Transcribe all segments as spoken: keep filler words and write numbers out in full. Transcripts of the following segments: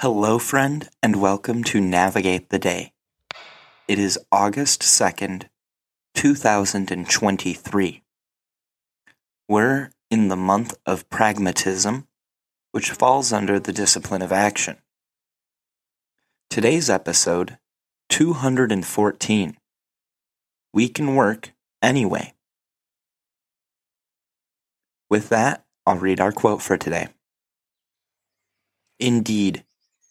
Hello, friend, and welcome to Navigate the Day. It is August second, twenty twenty-three. We're in the month of pragmatism, which falls under the discipline of action. Today's episode, two hundred fourteen. We can work anyway. With that, I'll read our quote for today. Indeed,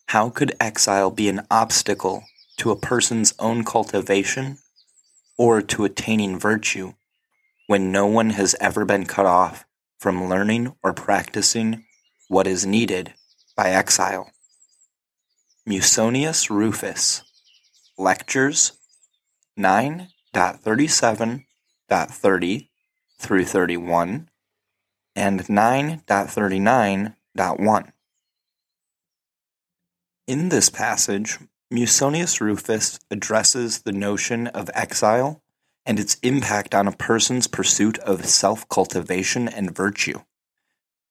how could exile be an obstacle to a person's own cultivation or to attaining virtue when no one has ever been cut off from learning or practicing what is needed by exile? Musonius Rufus, Lectures nine thirty-seven thirty through thirty-one and nine thirty-nine one. In this passage, Musonius Rufus addresses the notion of exile and its impact on a person's pursuit of self-cultivation and virtue.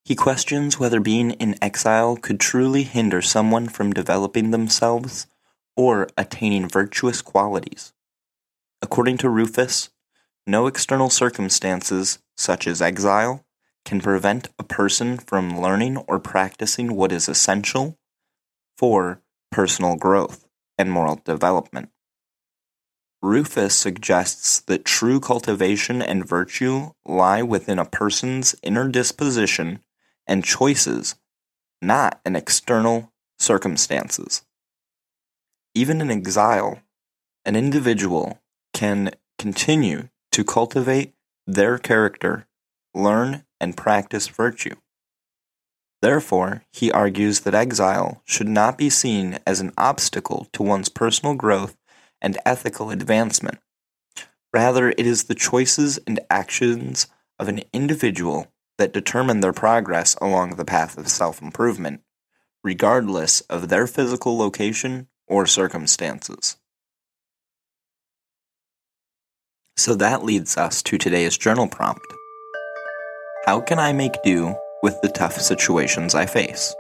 He questions whether being in exile could truly hinder someone from developing themselves or attaining virtuous qualities. According to Rufus, no external circumstances, such as exile, can prevent a person from learning or practicing what is essential for personal growth and moral development. Rufus suggests that true cultivation and virtue lie within a person's inner disposition and choices, not in external circumstances. Even in exile, an individual can continue to cultivate their character, learn, and practice virtue. Therefore, he argues that exile should not be seen as an obstacle to one's personal growth and ethical advancement. Rather, it is the choices and actions of an individual that determine their progress along the path of self-improvement, regardless of their physical location or circumstances. So that leads us to today's journal prompt. How can I make do with the tough situations I face?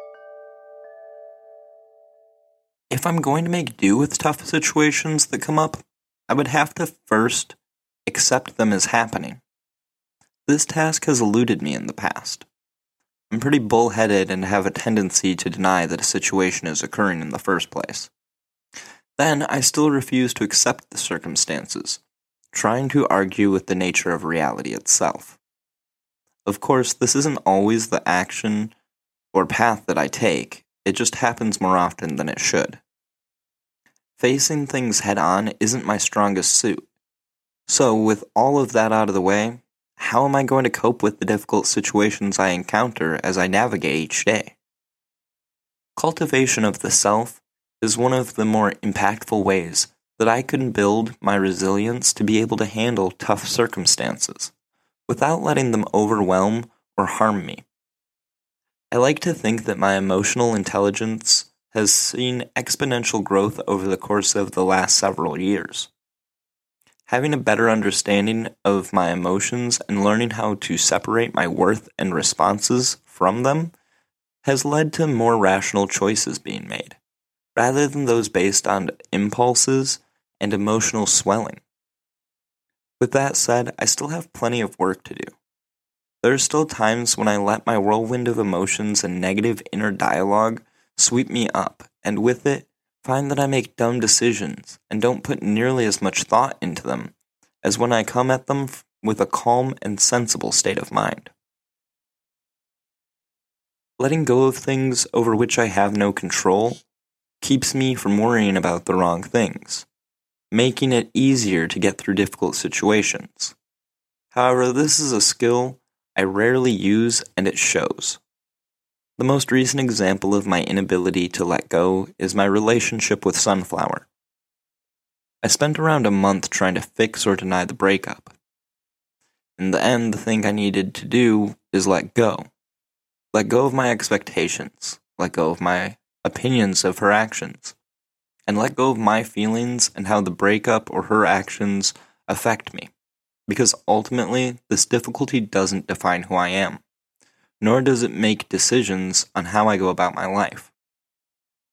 If I'm going to make do with tough situations that come up, I would have to first accept them as happening. This task has eluded me in the past. I'm pretty bullheaded and have a tendency to deny that a situation is occurring in the first place. Then I still refuse to accept the circumstances, trying to argue with the nature of reality itself. Of course, this isn't always the action or path that I take. It just happens more often than it should. Facing things head-on isn't my strongest suit. So, with all of that out of the way, how am I going to cope with the difficult situations I encounter as I navigate each day? Cultivation of the self is one of the more impactful ways that I can build my resilience to be able to handle tough circumstances without letting them overwhelm or harm me. I like to think that my emotional intelligence has seen exponential growth over the course of the last several years. Having a better understanding of my emotions and learning how to separate my worth and responses from them has led to more rational choices being made, rather than those based on impulses and emotional swelling. With that said, I still have plenty of work to do. There are still times when I let my whirlwind of emotions and negative inner dialogue sweep me up, and with it, find that I make dumb decisions and don't put nearly as much thought into them as when I come at them with a calm and sensible state of mind. Letting go of things over which I have no control keeps me from worrying about the wrong things, making it easier to get through difficult situations. However, this is a skill I rarely use, and it shows. The most recent example of my inability to let go is my relationship with Sunflower. I spent around a month trying to fix or deny the breakup. In the end, the thing I needed to do is let go. Let go of my expectations, let go of my opinions of her actions, and let go of my feelings and how the breakup or her actions affect me. Because ultimately, this difficulty doesn't define who I am, nor does it make decisions on how I go about my life.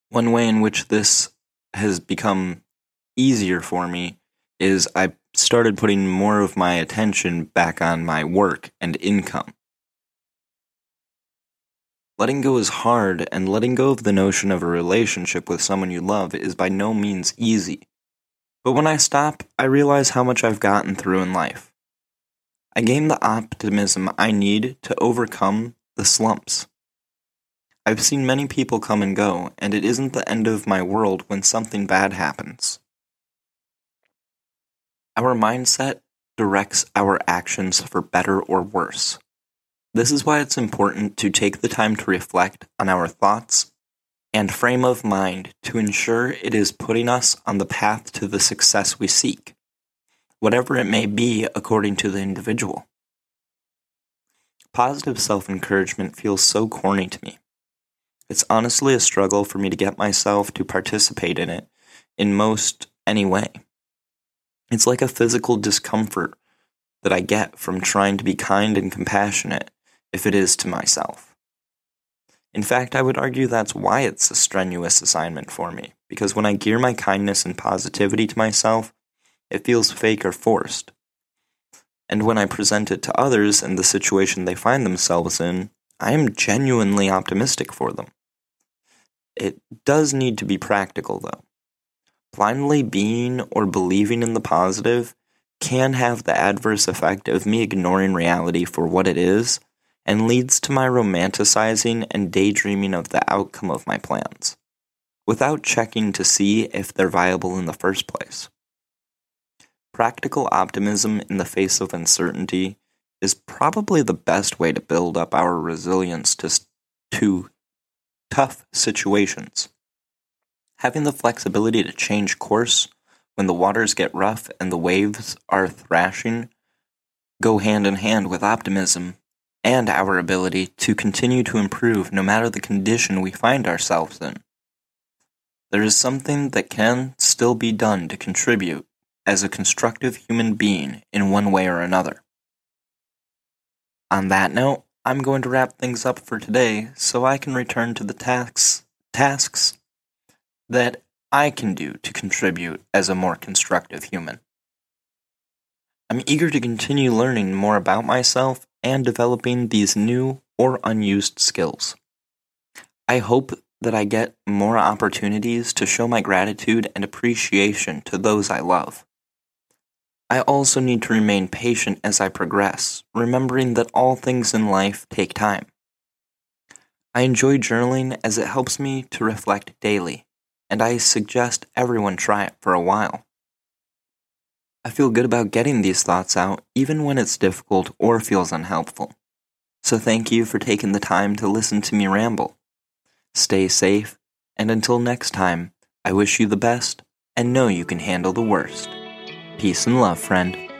One way in which this has become easier for me is I started putting more of my attention back on my work and income. Letting go is hard, and letting go of the notion of a relationship with someone you love is by no means easy. But when I stop, I realize how much I've gotten through in life. I gain the optimism I need to overcome the slumps. I've seen many people come and go, and it isn't the end of my world when something bad happens. Our mindset directs our actions for better or worse. This is why it's important to take the time to reflect on our thoughts and frame of mind to ensure it is putting us on the path to the success we seek, whatever it may be according to the individual. Positive self-encouragement feels so corny to me. It's honestly a struggle for me to get myself to participate in it in most any way. It's like a physical discomfort that I get from trying to be kind and compassionate if it is to myself. In fact, I would argue that's why it's a strenuous assignment for me, because when I gear my kindness and positivity to myself, it feels fake or forced. And when I present it to others and the situation they find themselves in, I am genuinely optimistic for them. It does need to be practical, though. Blindly being or believing in the positive can have the adverse effect of me ignoring reality for what it is and leads to my romanticizing and daydreaming of the outcome of my plans, without checking to see if they're viable in the first place. Practical optimism in the face of uncertainty is probably the best way to build up our resilience to, to tough situations. Having the flexibility to change course when the waters get rough and the waves are thrashing go hand in hand with optimism and our ability to continue to improve no matter the condition we find ourselves in. There is something that can still be done to contribute as a constructive human being in one way or another. On that note, I'm going to wrap things up for today so I can return to the tasks tasks that I can do to contribute as a more constructive human. I'm eager to continue learning more about myself and developing these new or unused skills. I hope that I get more opportunities to show my gratitude and appreciation to those I love. I also need to remain patient as I progress, remembering that all things in life take time. I enjoy journaling as it helps me to reflect daily, and I suggest everyone try it for a while. I feel good about getting these thoughts out, even when it's difficult or feels unhelpful. So thank you for taking the time to listen to me ramble. Stay safe, and until next time, I wish you the best and know you can handle the worst. Peace and love, friend.